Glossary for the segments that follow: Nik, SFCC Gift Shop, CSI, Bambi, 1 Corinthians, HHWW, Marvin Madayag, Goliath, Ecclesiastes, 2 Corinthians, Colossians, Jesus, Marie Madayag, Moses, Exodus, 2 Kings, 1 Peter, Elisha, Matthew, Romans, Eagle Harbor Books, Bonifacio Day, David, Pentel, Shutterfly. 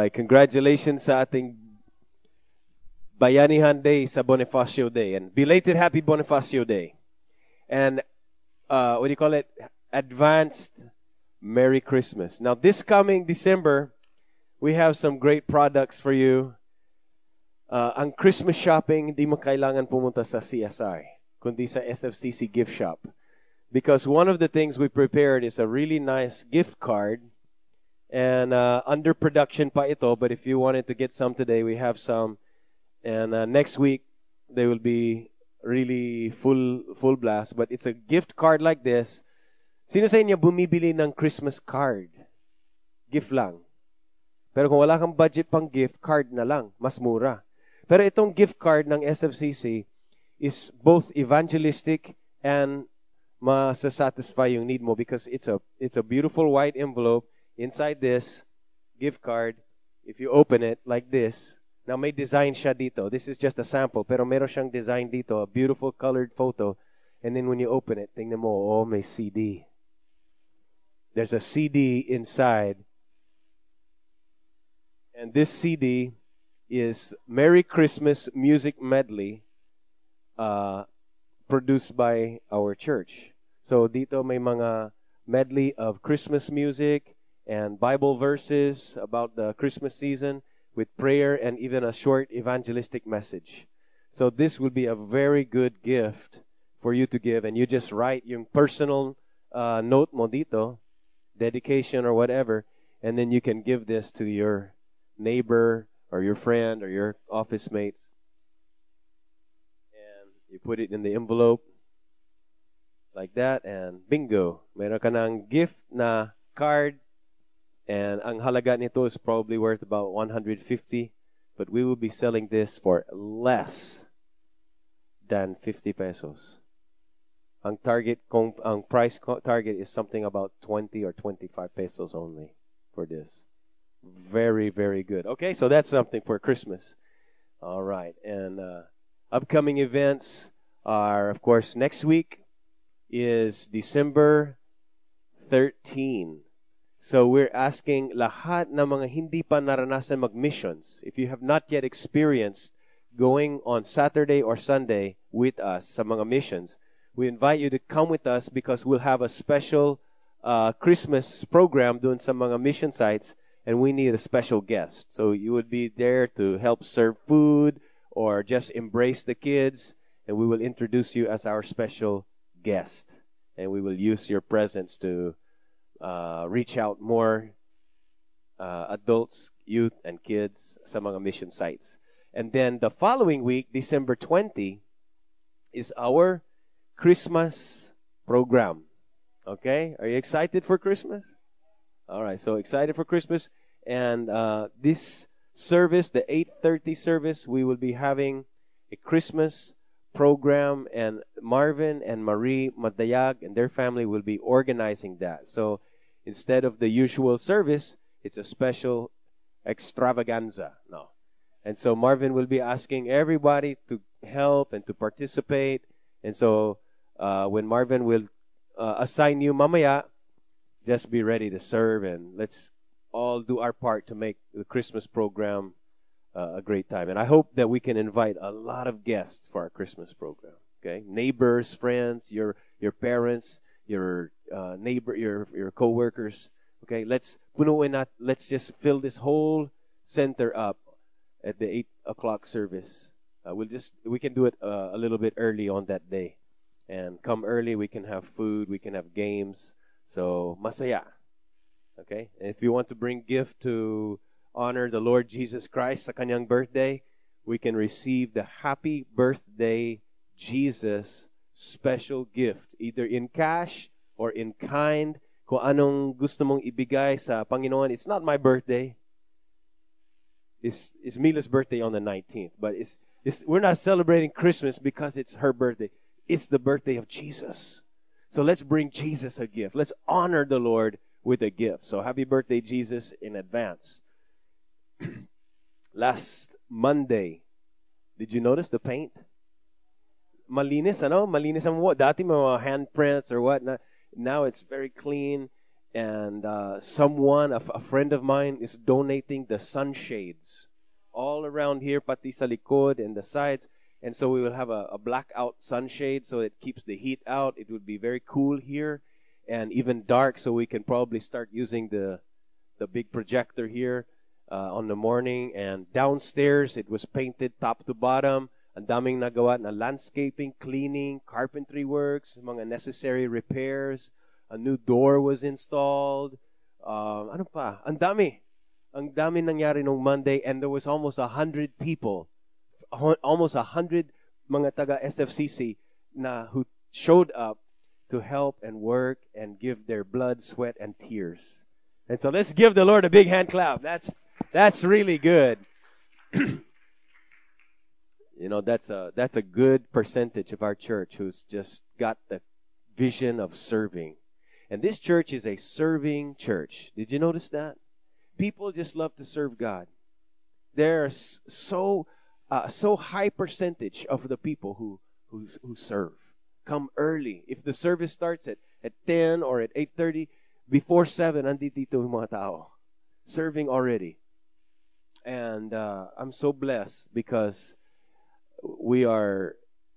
Alright, congratulations sa ating Bayanihan Day sa Bonifacio Day. And belated happy Bonifacio Day. And what do you call it? Advanced Merry Christmas. Now this coming December, we have some great products for you. Ang Christmas shopping, di mo kailangan pumunta sa CSI, kundi sa SFCC Gift Shop. Because one of the things we prepared is a really nice gift card. And under production pa ito, but if you wanted to get some today, we have some. And next week, they will be really full blast. But it's a gift card like this. Sino sa inyo bumibili ng Christmas card? Gift lang. Pero kung wala kang budget pang gift, card na lang. Mas mura. Pero itong gift card ng SFCC is both evangelistic and masasatisfy yung need mo because it's a beautiful white envelope. Inside this gift card, if you open it like this, now may design siya dito. This is just a sample, pero meron siyang design dito, a beautiful colored photo. And then when you open it, tingnan mo, oh, may CD. There's a CD inside. And this CD is Merry Christmas Music Medley, produced by our church. So dito may mga medley of Christmas music and Bible verses about the Christmas season with prayer and even a short evangelistic message. So this will be a very good gift for you to give. And you just write your personal note mo dito, dedication or whatever, and then you can give this to your neighbor or your friend or your office mates. You put it in the envelope like that, and bingo, meron ka ng gift na card, and ang halaga nito is probably worth about 150, but we will be selling this for less than 50 pesos. Ang target, ang price target is something about 20 or 25 pesos only for this. Very, very good. Okay, so that's something for Christmas. All right, and upcoming events are, of course, next week is December 13. So we're asking lahat na mga hindi pa naranasan mag-missions, if you have not yet experienced going on Saturday or Sunday with us sa mga missions, we invite you to come with us because we'll have a special Christmas program doon sa mga mission sites, and we need a special guest. So you would be there to help serve food, or just embrace the kids, and we will introduce you as our special guest. And we will use your presence to reach out more adults, youth, and kids sa mga mission sites. And then the following week, December 20, is our Christmas program. Okay? Are you excited for Christmas? All right, so excited for Christmas. And this service, the 8:30 service, we will be having a Christmas program, and Marvin and Marie Madayag and their family will be organizing that. So instead of the usual service, it's a special extravaganza. No. And so Marvin will be asking everybody to help and to participate. And so when Marvin will assign you mamaya, just be ready to serve, and let's all do our part to make the Christmas program a great time. And I hope that we can invite a lot of guests for our Christmas program. Okay, neighbors, friends, your parents, your neighbor, your coworkers. Okay, let's just fill this whole center up at the 8:00 service. We can do it a little bit early on that day, and come early. We can have food, we can have games. So masaya. Okay? And if you want to bring gift to honor the Lord Jesus Christ sa kanyang birthday, we can receive the Happy Birthday Jesus special gift, either in cash or in kind. Kung anong gusto mong ibigay sa Panginoon. It's not my birthday. It's Mila's birthday on the 19th. But we're not celebrating Christmas because it's her birthday. It's the birthday of Jesus. So let's bring Jesus a gift. Let's honor the Lord with a gift. So happy birthday, Jesus, in advance. Last Monday, did you notice the paint? Malinis, ano? Malinis ang what? Dati may mga handprints or what. Now it's very clean. And a friend of mine, is donating the sunshades all around here, pati sa likod and the sides. And so we will have a blackout sunshade so it keeps the heat out. It would be very cool here and even dark, so we can probably start using the big projector here on the morning. And downstairs, it was painted top to bottom. Ang daming nagawa na landscaping, cleaning, carpentry works, mga necessary repairs. A new door was installed. Ano pa? Ang dami. Ang dami nangyari nung Monday, and there was almost 100 people. Almost 100 mga taga SFCC na who showed up to help and work and give their blood, sweat, and tears. And so let's give the Lord a big hand clap. That's really good. You know, that's a good percentage of our church who's just got the vision of serving. And this church is a serving church. Did you notice that? People just love to serve God. There's so high percentage of the people who serve. Come early. If the service starts at 10 or at 8:30, before 7, andito yung mga tao. Serving already. And I'm so blessed because we are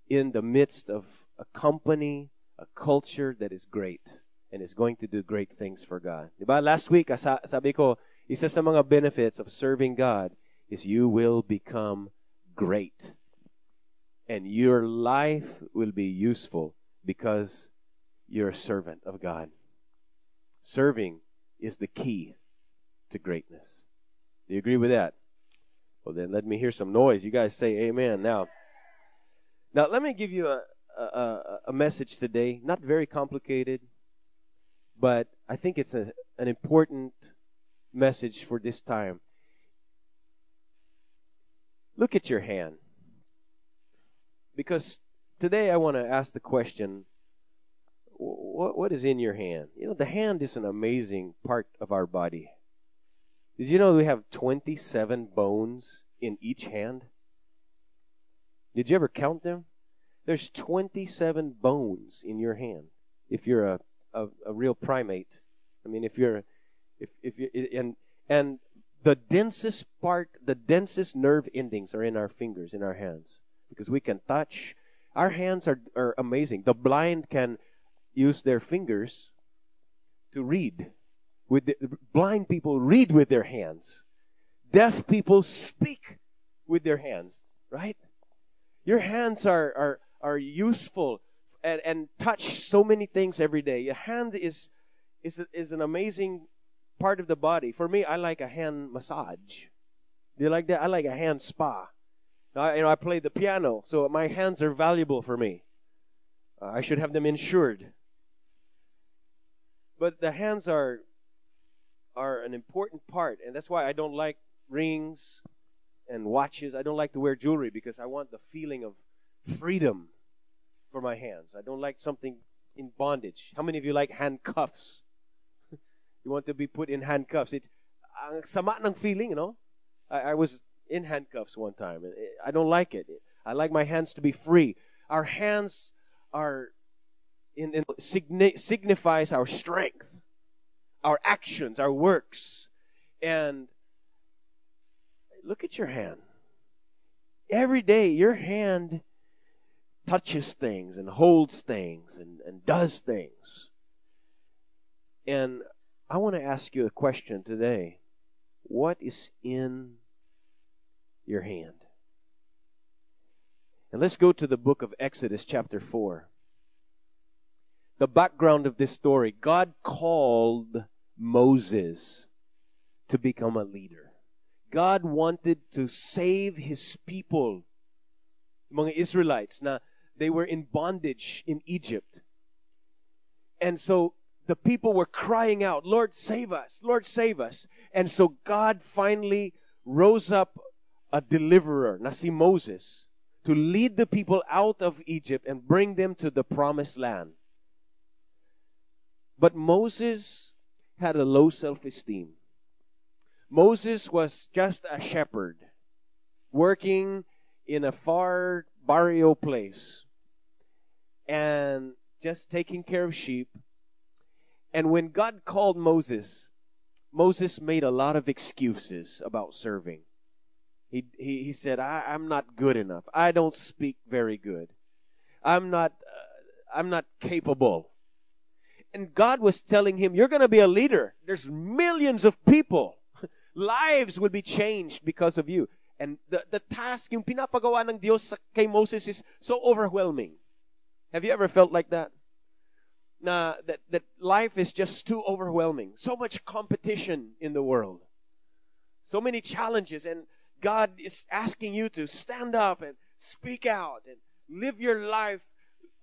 in the midst of a company, a culture that is great and is going to do great things for God. Diba? Last week, sabi ko, isa sa mga benefits of serving God is you will become great. And your life will be useful because you're a servant of God. Serving is the key to greatness. Do you agree with that? Well, then let me hear some noise. You guys say amen. Now let me give you a message today. Not very complicated, but I think it's an important message for this time. Look at your hand. Because today I want to ask the question, what is in your hand? You know, the hand is an amazing part of our body. Did you know we have 27 bones in each hand? Did you ever count them? There's 27 bones in your hand. If you're a real primate, I mean, if you and the densest nerve endings are in our fingers, in our hands, because we can touch. Our hands are amazing. The blind can use their fingers to read. Blind people read with their hands. Deaf people speak with their hands, right? Your hands are useful and touch so many things every day. Your hand is an amazing part of the body. For me, I like a hand massage. Do you like that? I like a hand spa. I play the piano, so my hands are valuable for me. I should have them insured. But the hands are an important part, and that's why I don't like rings and watches. I don't like to wear jewelry because I want the feeling of freedom for my hands. I don't like something in bondage. How many of you like handcuffs? You want to be put in handcuffs? It's ang sama ng feeling, you know. I was in handcuffs one time. I don't like it. I like my hands to be free. Our hands are signifies our strength, our actions, our works. And look at your hand. Every day, your hand touches things and holds things and does things. And I want to ask you a question today. What is in your hand? And let's go to the book of Exodus chapter 4. The background of this story, God called Moses to become a leader. God wanted to save His people, mga Israelites. Now, they were in bondage in Egypt. And so the people were crying out, Lord, save us, Lord, save us. And so God finally rose up a deliverer, na si Moses, to lead the people out of Egypt and bring them to the promised land. But Moses had a low self-esteem. Moses was just a shepherd working in a far barrio place and just taking care of sheep. And when God called Moses, Moses made a lot of excuses about serving. He said, I'm not good enough. I don't speak very good. I'm not capable. And God was telling him, you're going to be a leader. There's millions of people. Lives will be changed because of you. And the task, yung pinapagawa ng Diyos kay Moses is so overwhelming. Have you ever felt like that? Na, that life is just too overwhelming. So much competition in the world. So many challenges. And God is asking you to stand up and speak out and live your life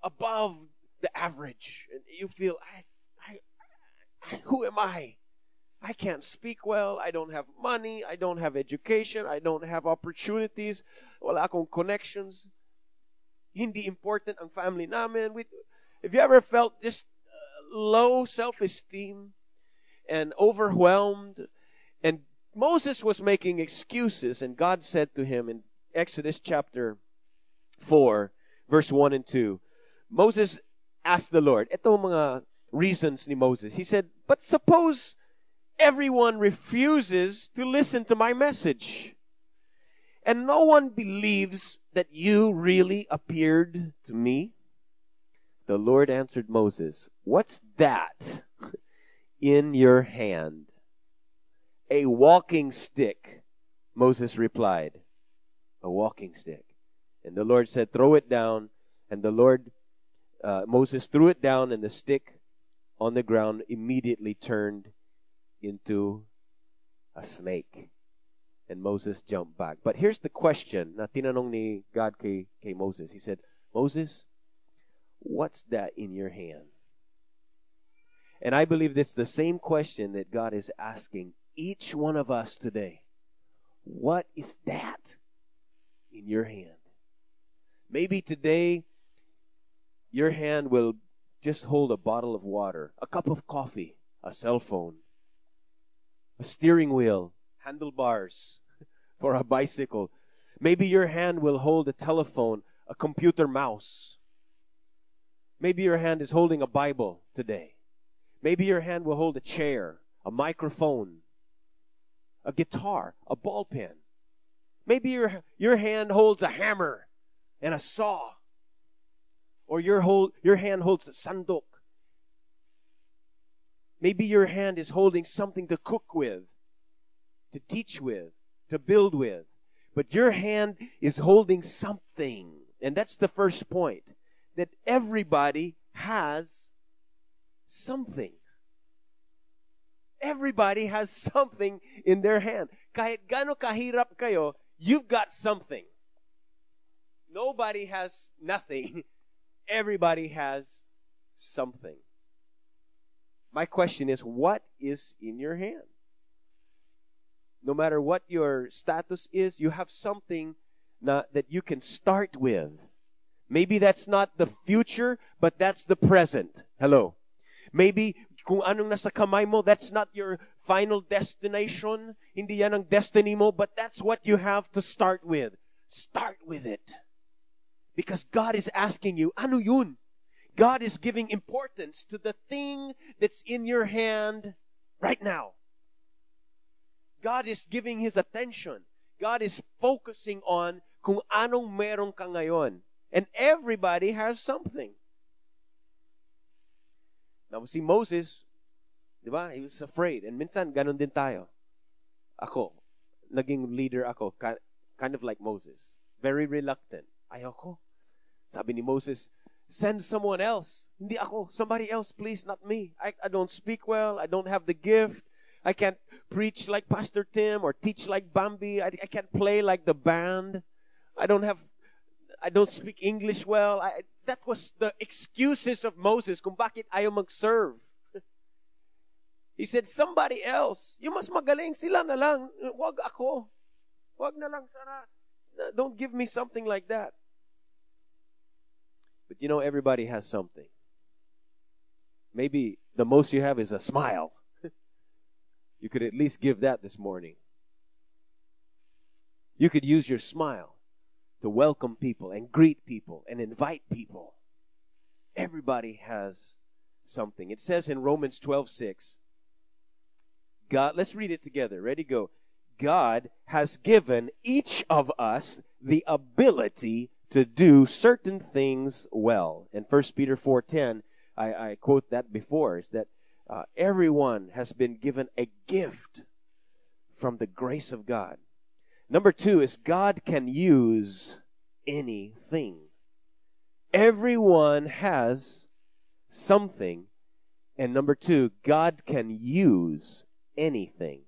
above the average. And you feel, who am I? I can't speak well. I don't have money. I don't have education. I don't have opportunities. Wala akong connections. Hindi important ang family namin. Have you ever felt just low self-esteem and overwhelmed? And Moses was making excuses, and God said to him in Exodus chapter 4, verse 1 and 2, Moses asked the Lord, ito mga reasons ni Moses. He said, but suppose everyone refuses to listen to my message, and no one believes that you really appeared to me. The Lord answered Moses, what's that in your hand? A walking stick. Moses replied, a walking stick. And the Lord said, throw it down. And the Lord, Moses threw it down, and the stick on the ground immediately turned into a snake. And Moses jumped back. But here's the question na tinanong ni God kay Moses. He said, Moses, what's that in your hand? And I believe that's the same question that God is asking each one of us today. What is that in your hand? Maybe today your hand will just hold a bottle of water, a cup of coffee, a cell phone, a steering wheel, handlebars for a bicycle. Maybe your hand will hold a telephone, a computer mouse. Maybe your hand is holding a Bible today. Maybe your hand will hold a chair, a microphone, a guitar, a ball pen. Maybe your hand holds a hammer and a saw. Or your hand holds a sandok. Maybe your hand is holding something to cook with, to teach with, to build with. But your hand is holding something. And that's the first point, that everybody has something. Everybody has something in their hand. Kahit gaano kahirap kayo, you've got something. Nobody has nothing. Everybody has something. My question is, what is in your hand? No matter what your status is, you have something that you can start with. Maybe that's not the future, but that's the present. Hello. Maybe kung anong nasa kamay mo, that's not your final destination. Hindi yan ang destiny mo, but that's what you have to start with. Start with it. Because God is asking you, ano yun? God is giving importance to the thing that's in your hand right now. God is giving His attention. God is focusing on kung anong meron ka ngayon. And everybody has something. Now, see Moses, di ba? He was afraid. And minsan, ganun din tayo. Ako, naging leader ako, kind of like Moses. Very reluctant. Ayoko. Sabi ni Moses, send someone else. Hindi ako. Somebody else, please, not me. I don't speak well. I don't have the gift. I can't preach like Pastor Tim or teach like Bambi. I can't play like the band. I don't speak English well. That was the excuses of Moses kung bakit ayaw mag-serve. He said, somebody else. Yung mas magaling, sila na lang. Wag ako. Wag na lang, sana. Don't give me something like that. But you know, everybody has something. Maybe the most you have is a smile. You could at least give that this morning. You could use your smile to welcome people and greet people and invite people. Everybody has something. It says in Romans 12:6, God, let's read it together. Ready, go. God has given each of us the ability to do certain things well. In 1 Peter 4:10, I quote that before, is that everyone has been given a gift from the grace of God. Number two is God can use anything. Everyone has something. And number two, God can use anything.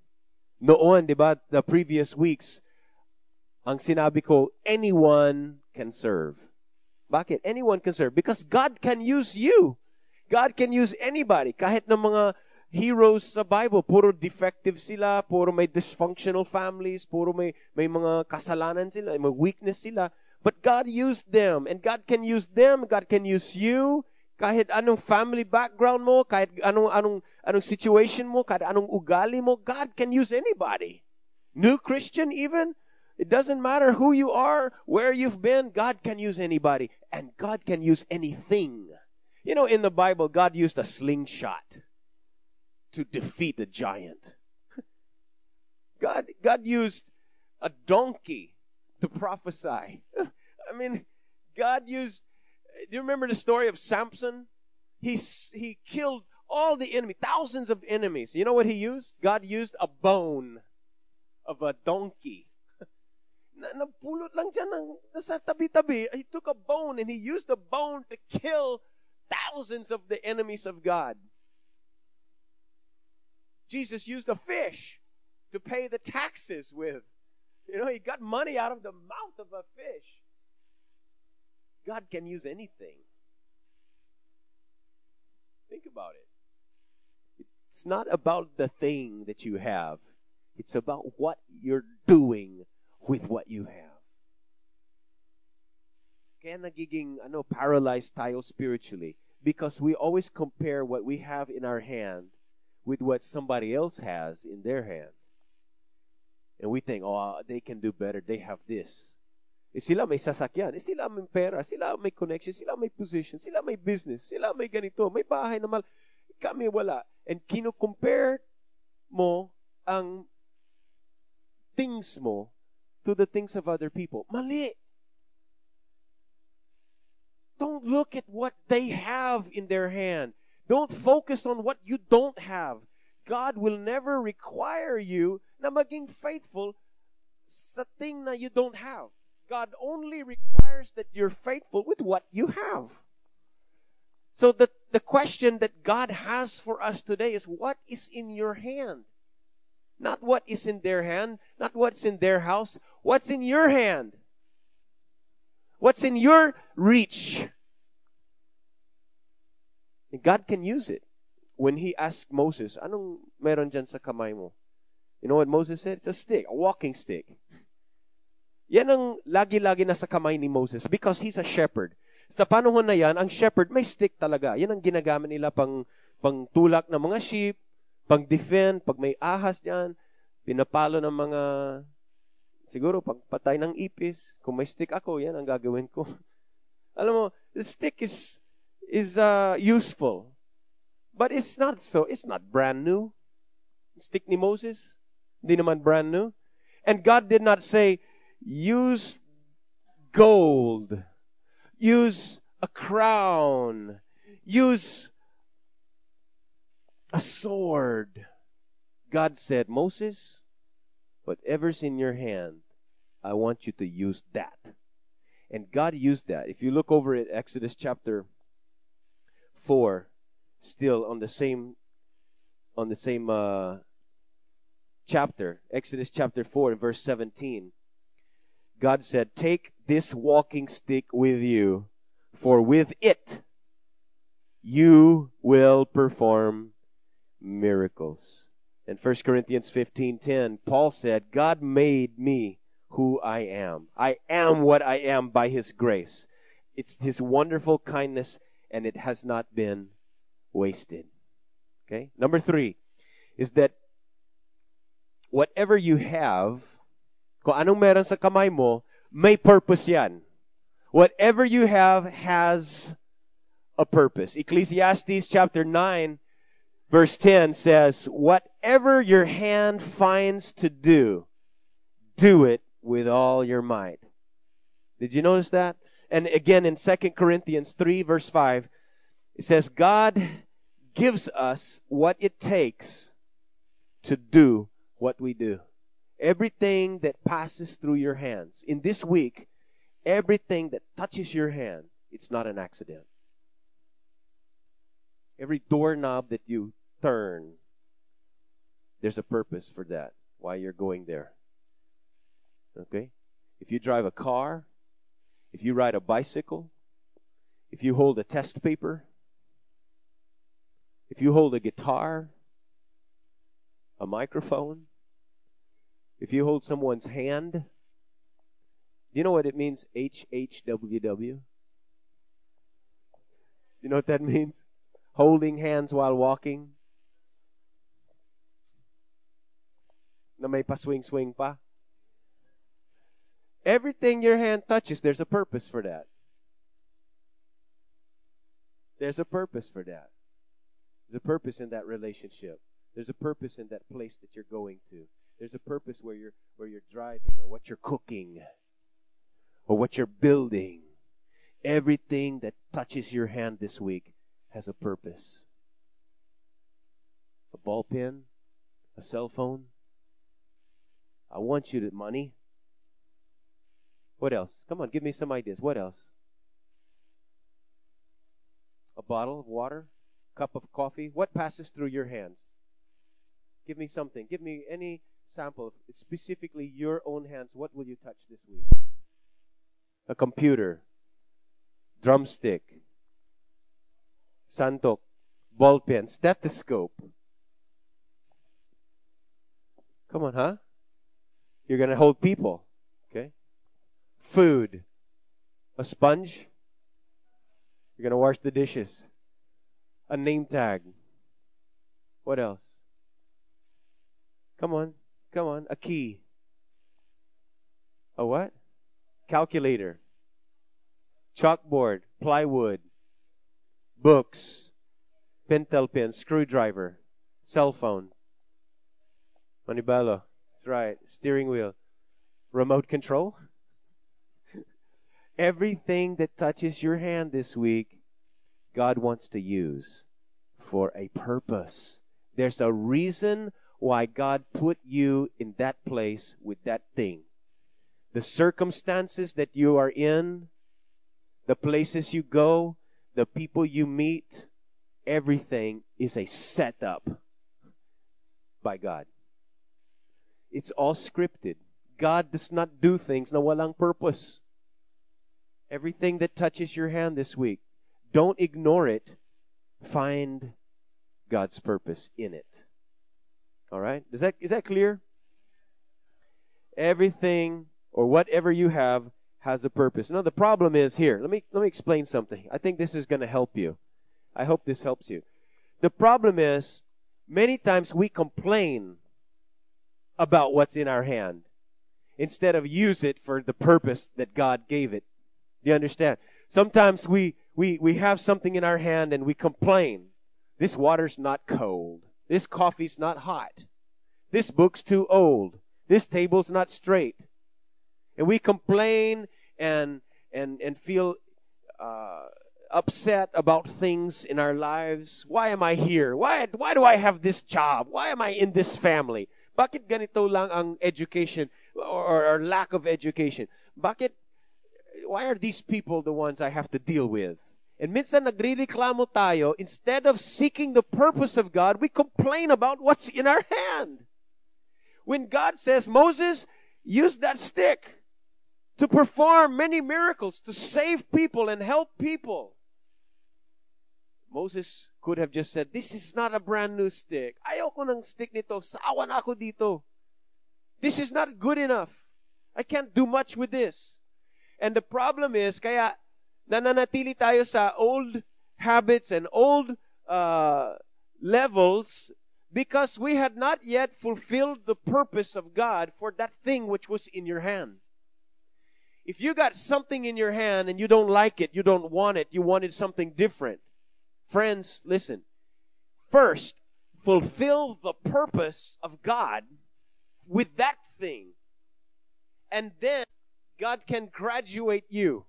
Noon, di ba, the previous weeks, ang sinabi ko, anyone can serve. Bakit? Anyone can serve. Because God can use you. God can use anybody. Kahit ng mga heroes sa Bible, puro defective sila, puro may dysfunctional families, puro may mga kasalanan sila, may weakness sila. But God used them. And God can use them. God can use you. Kahit anong family background mo, kahit anong situation mo, kahit anong ugali mo, God can use anybody. New Christian even, it doesn't matter who you are, where you've been, God can use anybody. And God can use anything. You know, in the Bible, God used a slingshot to defeat a giant. God used a donkey to prophesy. I mean, God used... Do you remember the story of Samson? He killed all the enemy, thousands of enemies. You know what he used? God used a bone of a donkey. Napulot lang siya sa tabi-tabi. He took a bone and he used the bone to kill thousands of the enemies of God. Jesus used a fish to pay the taxes with. You know, he got money out of the mouth of a fish. God can use anything. Think about it. It's not about the thing that you have. It's about what you're doing with what you have. Kaya nagiging paralyzed tayo spiritually because we always compare what we have in our hand with what somebody else has in their hand. And we think, they can do better. They have this. Sila may sasakyan, sila may pera, sila may connection, sila may position, sila may business, sila may ganito, may bahay na mal. Kami wala. And kino-compare mo ang things mo to the things of other people. Mali! Don't look at what they have in their hand. Don't focus on what you don't have. God will never require you na maging faithful sa thing na you don't have. God only requires that you're faithful with what you have. So the question that God has for us today is, what is in your hand? Not what is in their hand, not what's in their house. What's in your hand? What's in your reach? And God can use it. When he asked Moses, anong meron dyan sa kamay mo? You know what Moses said? It's a stick, a walking stick. Yan ang lagi-lagi nasa kamay ni Moses because he's a shepherd. Sa panahon na yan, ang shepherd may stick talaga. Yan ang ginagamit nila pang tulak ng mga sheep, pang defend, pag may ahas dyan, pinapalo ng mga, siguro pag patay ng ipis, kung may stick ako, yan ang gagawin ko. Alam mo, the stick is useful. But it's not brand new. Stick ni Moses, hindi naman brand new. And God did not say, use gold, use a crown, use a sword. God said, Moses, whatever's in your hand, I want you to use that. And God used that. If you look over at Exodus chapter 4, still on the same chapter, Exodus chapter 4 and verse 17, God said, take this walking stick with you, for with it you will perform miracles. In 1 Corinthians 15:10, Paul said, God made me who I am. I am what I am by his grace. It's his wonderful kindness, and it has not been wasted. Okay? Number three is that whatever you have, kung anong meron sa kamay mo, may purpose yan. Whatever you have has a purpose. Ecclesiastes chapter 9, verse 10 says, whatever your hand finds to do, do it with all your might. Did you notice that? And again in 2 Corinthians 3, verse 5, it says, God gives us what it takes to do what we do. Everything that passes through your hands. In this week, everything that touches your hand, it's not an accident. Every doorknob that you turn, there's a purpose for that, why you're going there. Okay? If you drive a car, if you ride a bicycle, if you hold a test paper, if you hold a guitar, a microphone, if you hold someone's hand, do you know what it means? HHWW? You know what that means? Holding hands while walking. Na may pa swing pa. Everything your hand touches, there's a purpose for that. There's a purpose for that. There's a purpose in that relationship. There's a purpose in that place that you're going to. There's a purpose where you're driving, or what you're cooking, or what you're building. Everything that touches your hand this week has a purpose. A ball pen, a cell phone. I want you to money. What else? Come on, give me some ideas. What else? A bottle of water, cup of coffee. What passes through your hands? Give me something. Give me any sample, specifically your own hands. What will you touch this week? A computer, drumstick, santok, ball pen, stethoscope. Come on, huh? You're going to hold people, okay? Food, a sponge. You're going to wash the dishes. A name tag. What else? Come on. A key. A what? Calculator. Chalkboard. Plywood. Books. Pentel pin. Screwdriver. Cell phone. Manibalo. That's right. Steering wheel. Remote control. Everything that touches your hand this week, God wants to use for a purpose. There's a reason why God put you in that place with that thing. The circumstances that you are in, the places you go, the people you meet, everything is a setup by God. It's all scripted. God does not do things na walang purpose. Everything that touches your hand this week, don't ignore it. Find God's purpose in it. All right? Is that clear? Everything or whatever you have has a purpose. Now, the problem is here. Let me explain something. I think this is going to help you. I hope this helps you. The problem is many times we complain about what's in our hand instead of use it for the purpose that God gave it. Do you understand? Sometimes we have something in our hand and we complain. This water's not cold. This coffee's not hot. This book's too old. This table's not straight. And we complain and feel upset about things in our lives. Why am I here? Why do I have this job? Why am I in this family? Bakit ganito lang ang education or lack of education? Why are these people the ones I have to deal with? And minsan nagre-reklamo tayo, instead of seeking the purpose of God, we complain about what's in our hand. When God says, Moses, use that stick to perform many miracles, to save people and help people. Moses could have just said, this is not a brand new stick. Ayoko ng stick nito. Sawa na ako dito. This is not good enough. I can't do much with this. And the problem is, kaya nananatili tayo sa old habits and old levels because we had not yet fulfilled the purpose of God for that thing which was in your hand. If you got something in your hand and you don't like it, you don't want it, you wanted something different. Friends, listen. First, fulfill the purpose of God with that thing. And then God can graduate you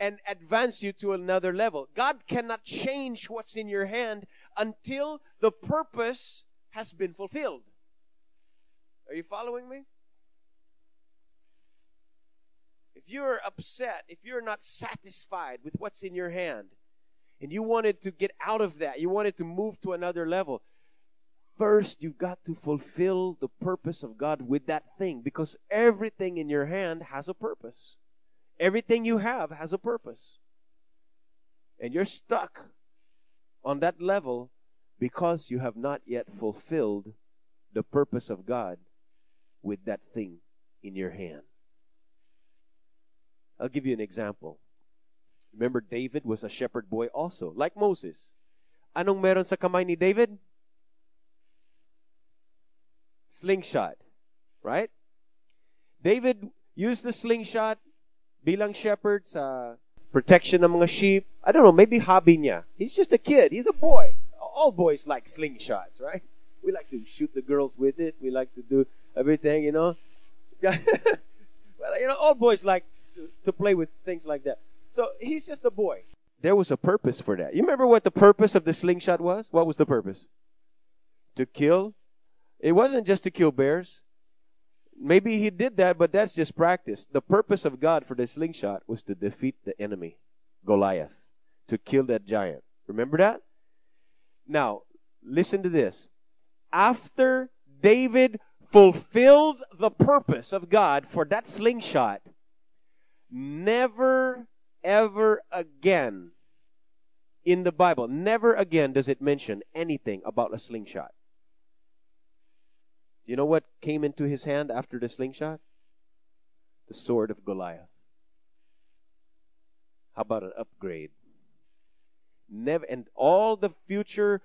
and advance you to another level. God cannot change what's in your hand until the purpose has been fulfilled. Are you following me? If you're upset, if you're not satisfied with what's in your hand, and you wanted to get out of that, you wanted to move to another level, first you've got to fulfill the purpose of God with that thing, because everything in your hand has a purpose. Everything you have has a purpose. And you're stuck on that level because you have not yet fulfilled the purpose of God with that thing in your hand. I'll give you an example. Remember, David was a shepherd boy also, like Moses. Anong meron sa kamay ni David? Slingshot, right? David used the slingshot bilang shepherd sa protection ng mga sheep. I don't know, maybe hobby niya. He's just a kid. He's a boy. All boys like slingshots, right? We like to shoot the girls with it. We like to do everything, you know. Well, you know, all boys like to play with things like that. So he's just a boy. There was a purpose for that. You remember what the purpose of the slingshot was? What was the purpose? To kill. It wasn't just to kill bears. Maybe he did that, but that's just practice. The purpose of God for the slingshot was to defeat the enemy, Goliath, to kill that giant. Remember that? Now, listen to this. After David fulfilled the purpose of God for that slingshot, never, ever again in the Bible, never again does it mention anything about a slingshot. Do you know what came into his hand after the slingshot? The sword of Goliath. How about an upgrade? Never, and all the future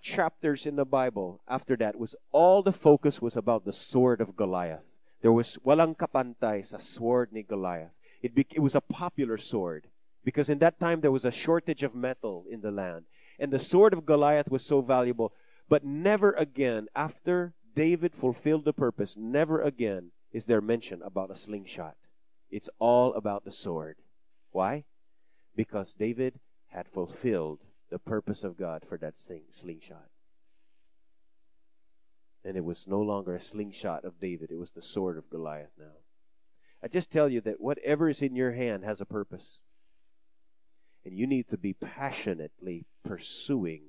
chapters in the Bible after that was all the focus was about the sword of Goliath. There was walang kapantay sa sword ni Goliath. It was a popular sword because in that time there was a shortage of metal in the land. And the sword of Goliath was so valuable. But never again after David fulfilled the purpose, never again is there mention about a slingshot. It's all about the sword. Why? Because David had fulfilled the purpose of God for that slingshot. And it was no longer a slingshot of David. It was the sword of Goliath now. I just tell you that whatever is in your hand has a purpose. And you need to be passionately pursuing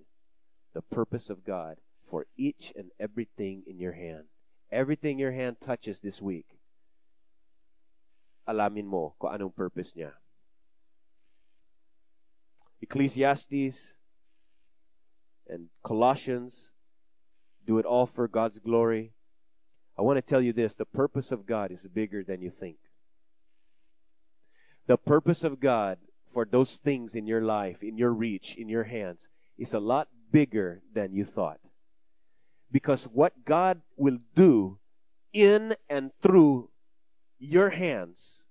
the purpose of God for each and everything in your hand. Everything your hand touches this week, alamin mo kung anong purpose niya. Ecclesiastes and Colossians, do it all for God's glory. I want to tell you this, the purpose of God is bigger than you think. The purpose of God for those things in your life, in your reach, in your hands, is a lot bigger than you thought. Because what God will do in and through your hands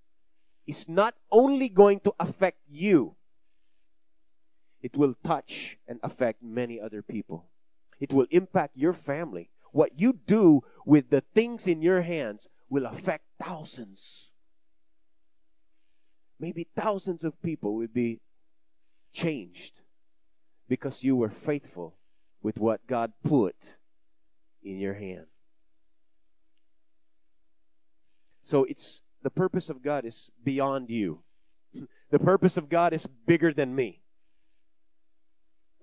is not only going to affect you, it will touch and affect many other people. It will impact your family. What you do with the things in your hands will affect thousands. Maybe thousands of people will be changed because you were faithful with what God put in your hand. So it's the purpose of God is beyond you. The purpose of God is bigger than me.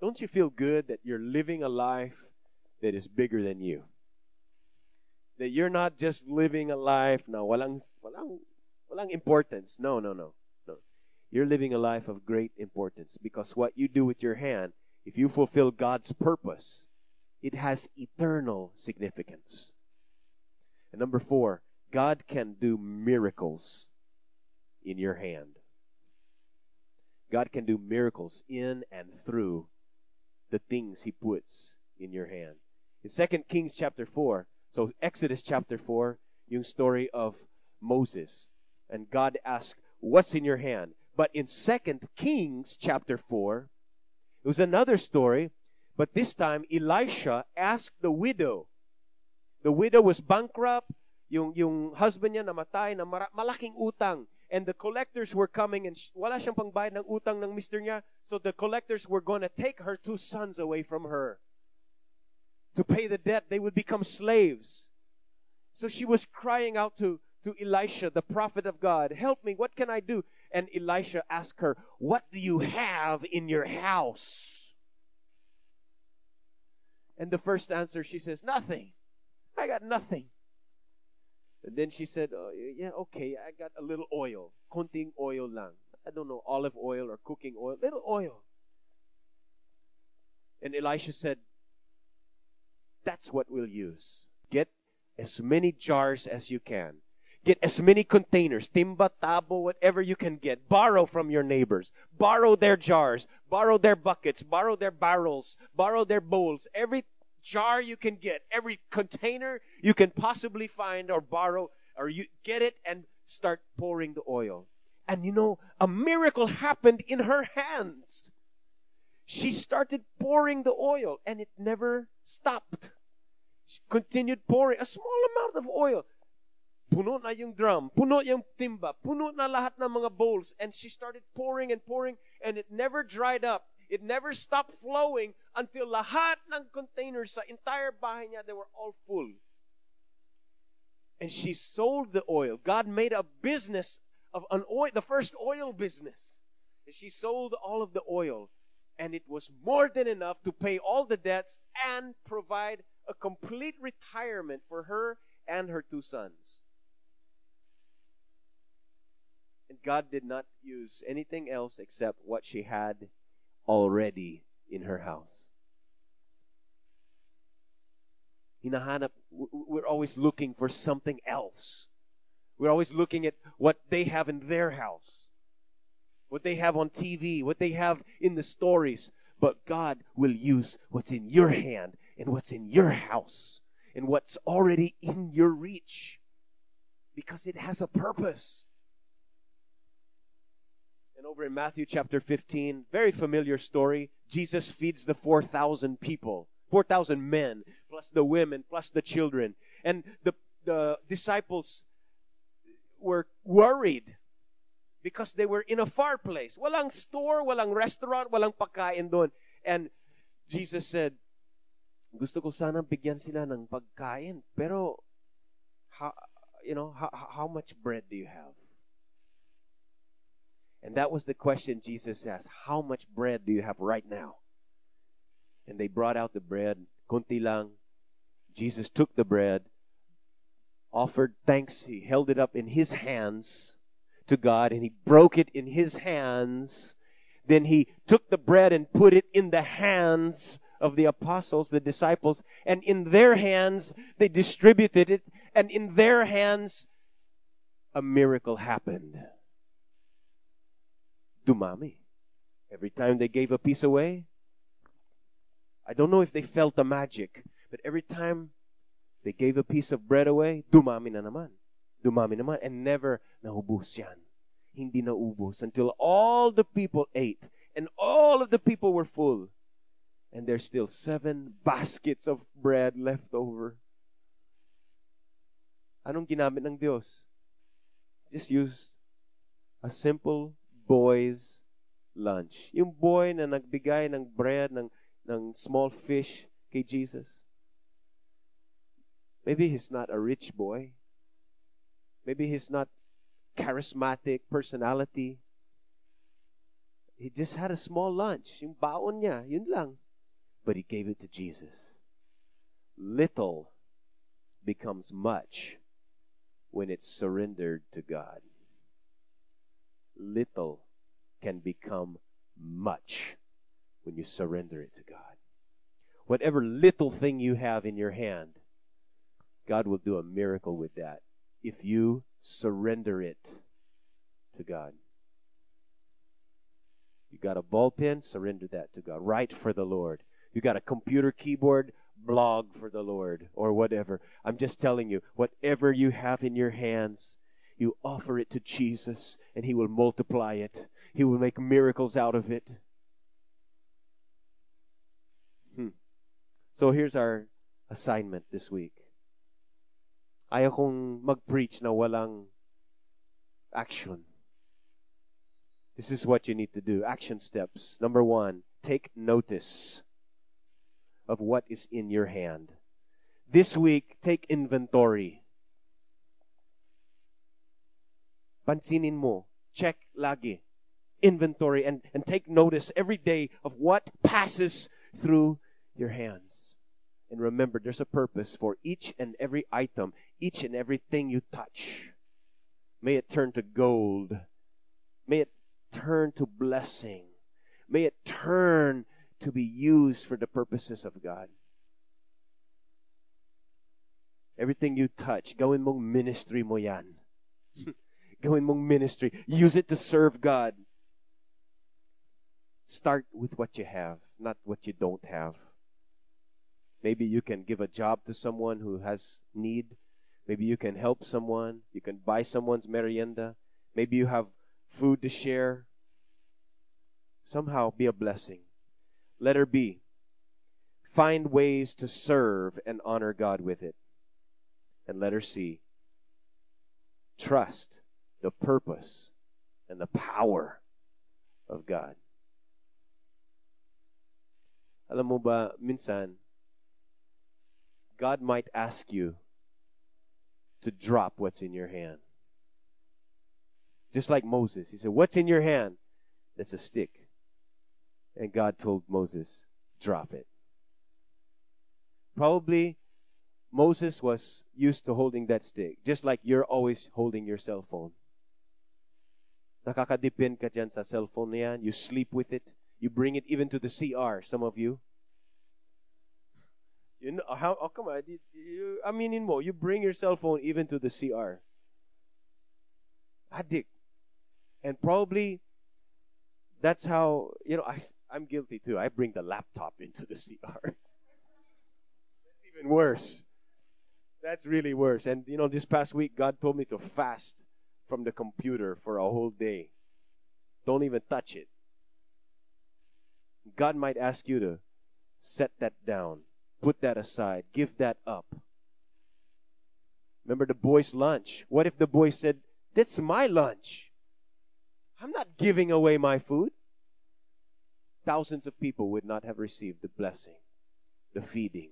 Don't you feel good that you're living a life that is bigger than you? That you're not just living a life now walang importance. No. You're living a life of great importance because what you do with your hand, if you fulfill God's purpose, it has eternal significance. And number 4, God can do miracles in your hand. God can do miracles in and through the things He puts in your hand. In 2 Kings chapter 4, so Exodus chapter 4, yung story of Moses. And God asked, what's in your hand? But in 2 Kings chapter 4, it was another story, but this time Elisha asked the widow. The widow was bankrupt. Yung husband niya namatay na malaking utang. And the collectors were coming and wala siyang pangbayad ng utang ng mister niya. So the collectors were going to take her two sons away from her. To pay the debt, they would become slaves. So she was crying out to Elisha, the prophet of God, help me, what can I do? And Elisha asked her, what do you have in your house? And the first answer, she says, nothing. I got nothing. And then she said, oh, yeah, okay, I got a little oil. Konting oil lang. I don't know, olive oil or cooking oil. Little oil. And Elisha said, that's what we'll use. Get as many jars as you can. Get as many containers, timba, tabo, whatever you can get. Borrow from your neighbors. Borrow their jars. Borrow their buckets. Borrow their barrels. Borrow their bowls. Every jar you can get, every container you can possibly find or borrow, or you get it and start pouring the oil. And you know, a miracle happened in her hands. She started pouring the oil and it never stopped. She continued pouring a small amount of oil. Puno na yung drum, puno yung timba, puno na lahat ng mga bowls. And she started pouring and it never dried up. It never stopped flowing until lahat ng containers sa entire bahay niya, they were all full. And she sold the oil. God made a business of an oil, the first oil business. And she sold all of the oil. And it was more than enough to pay all the debts and provide a complete retirement for her and her two sons. And God did not use anything else except what she had already in her house. Hinahanap, we're always looking for something else. We're always looking at what they have in their house, what they have on TV, what they have in the stories. But God will use what's in your hand and what's in your house and what's already in your reach because it has a purpose. And over in Matthew chapter 15, very familiar story, Jesus feeds the 4,000 people, 4,000 men, plus the women, plus the children. And the disciples were worried because they were in a far place. Walang store, walang restaurant, walang pagkain doon. And Jesus said, gusto ko sana bigyan sila ng pagkain, pero how much bread do you have? And that was the question Jesus asked. How much bread do you have right now? And they brought out the bread. Kunti lang. Jesus took the bread, offered thanks. He held it up in his hands to God, and he broke it in his hands. Then he took the bread and put it in the hands of the apostles, the disciples. And in their hands, they distributed it. And in their hands, a miracle happened. Dumami. Every time they gave a piece away, I don't know if they felt the magic, but every time they gave a piece of bread away, dumami naman, and never naubos yan. Hindi naubos until all the people ate, and all of the people were full, and there's still 7 baskets of bread left over. Anong ginamit ng Diyos? Just used a simple boy's lunch. Yung boy na nagbigay ng bread, ng small fish kay Jesus. Maybe he's not a rich boy. Maybe he's not charismatic personality. He just had a small lunch. Yung baon niya, yun lang. But he gave it to Jesus. Little becomes much when it's surrendered to God. Little can become much when you surrender it to God. Whatever little thing you have in your hand, God will do a miracle with that if you surrender it to God. You got a ball pen, surrender that to God. Write for the Lord. You got a computer keyboard, blog for the Lord or whatever. I'm just telling you, whatever you have in your hands, you offer it to Jesus, and He will multiply it. He will make miracles out of it. So here's our assignment this week. Ayaw kong mag-preach na walang action. This is what you need to do. Action steps. Number one, take notice of what is in your hand. This week, take inventory. Pansinin mo. Check lagi. Inventory and take notice every day of what passes through your hands. And remember, there's a purpose for each and every item, each and everything you touch. May it turn to gold. May it turn to blessing. May it turn to be used for the purposes of God. Everything you touch, gawin mong ministry mo yan. Gawin mong ministry. Use it to serve God. Start with what you have, not what you don't have. Maybe you can give a job to someone who has need. Maybe you can help someone. You can buy someone's merienda. Maybe you have food to share. Somehow be a blessing. Letter B, find ways to serve and honor God with it. And letter C, trust the purpose and the power of God. Alam mo ba, minsan, God might ask you to drop what's in your hand. Just like Moses. He said, what's in your hand? That's a stick. And God told Moses, drop it. Probably Moses was used to holding that stick, just like you're always holding your cell phone. Nakakadipin ka dyan sa cell phone na yan. You sleep with it. You bring it even to the CR, some of you. You know how? Oh, come on! You bring your cell phone even to the CR. Addict, and probably that's how I'm guilty too. I bring the laptop into the CR. That's even worse. That's really worse. And this past week, God told me to fast from the computer for a whole day. Don't even touch it. God might ask you to set that down. Put that aside. Give that up. Remember the boy's lunch. What if the boy said, that's my lunch. I'm not giving away my food. Thousands of people would not have received the blessing, the feeding.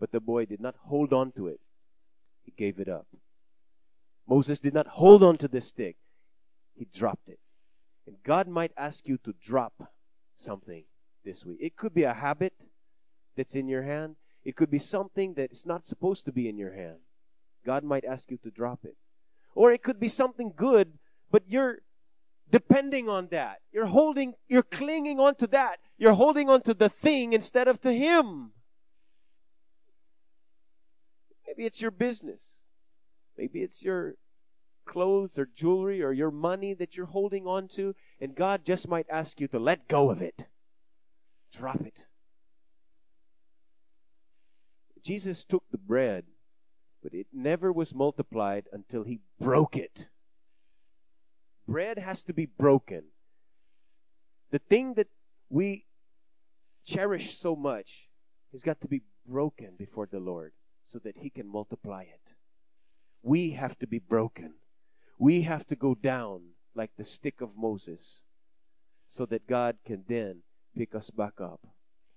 But the boy did not hold on to it. He gave it up. Moses did not hold on to the stick. He dropped it. And God might ask you to drop something this week. It could be a habit that's in your hand. It could be something that is not supposed to be in your hand. God might ask you to drop it. Or it could be something good, but you're depending on that. You're clinging on to that. You're holding on to the thing instead of to Him. Maybe it's your business. Maybe it's your clothes or jewelry or your money that you're holding on to, and God just might ask you to let go of it. Drop it. Jesus took the bread, but it never was multiplied until He broke it. Bread has to be broken. The thing that we cherish so much has got to be broken before the Lord so that He can multiply it. We have to be broken. We have to go down like the stick of Moses so that God can then pick us back up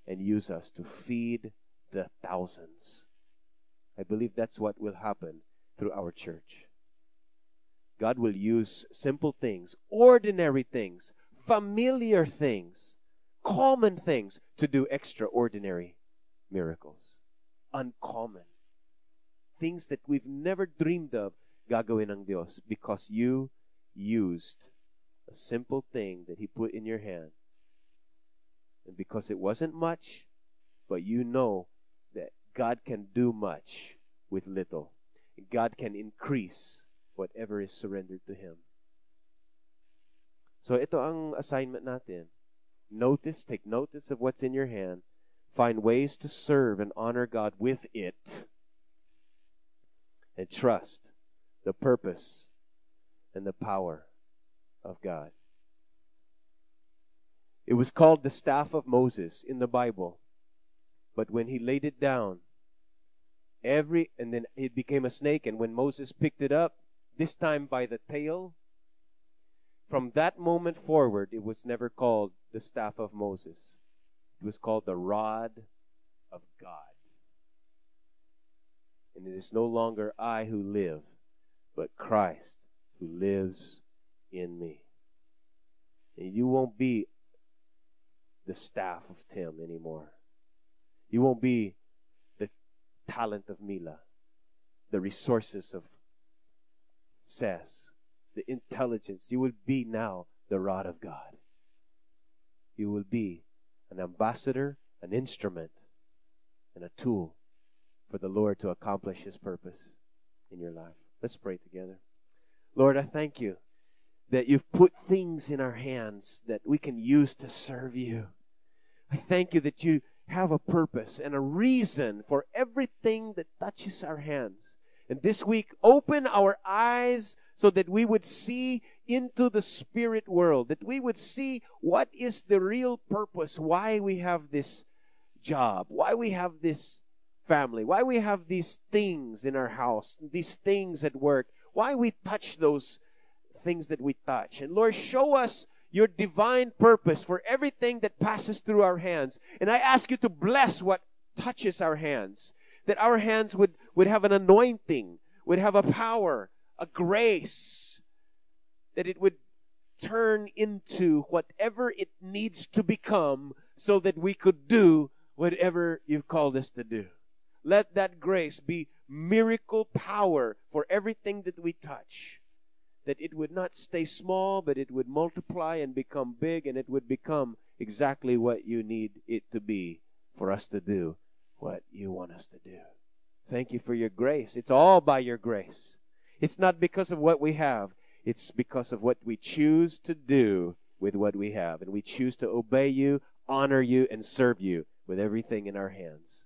and use us to feed the thousands. I believe that's what will happen through our church. God will use simple things, ordinary things, familiar things, common things to do extraordinary miracles. Uncommon. Things that we've never dreamed of, gagawin ng Dios, because you used a simple thing that He put in your hand. And because it wasn't much, but you know that God can do much with little. God can increase whatever is surrendered to Him. So ito ang assignment natin. Take notice of what's in your hand. Find ways to serve and honor God with it. And trust the purpose and the power of God. It was called the staff of Moses in the Bible. But when he laid it down, and then it became a snake. And when Moses picked it up, this time by the tail, from that moment forward, it was never called the staff of Moses. It was called the rod of God. And it is no longer I who live, but Christ who lives in me. And you won't be the staff of Tim anymore. You won't be the talent of Mila, the resources of Sess, the intelligence. You will be now the rod of God. You will be an ambassador, an instrument, and a tool for the Lord to accomplish His purpose in your life. Let's pray together. Lord, I thank you that you've put things in our hands that we can use to serve you. I thank you that you have a purpose and a reason for everything that touches our hands. And this week, open our eyes so that we would see into the spirit world, that we would see what is the real purpose, why we have this job, why we have this family, why we have these things in our house, these things at work, why we touch those things that we touch. And Lord, show us your divine purpose for everything that passes through our hands. And I ask you to bless what touches our hands, that our hands would have an anointing, would have a power, a grace, that it would turn into whatever it needs to become so that we could do whatever you've called us to do. Let that grace be miracle power for everything that we touch, that it would not stay small, but it would multiply and become big, and it would become exactly what you need it to be for us to do what you want us to do. Thank you for your grace. It's all by your grace. It's not because of what we have. It's because of what we choose to do with what we have. And we choose to obey you, honor you, and serve you with everything in our hands.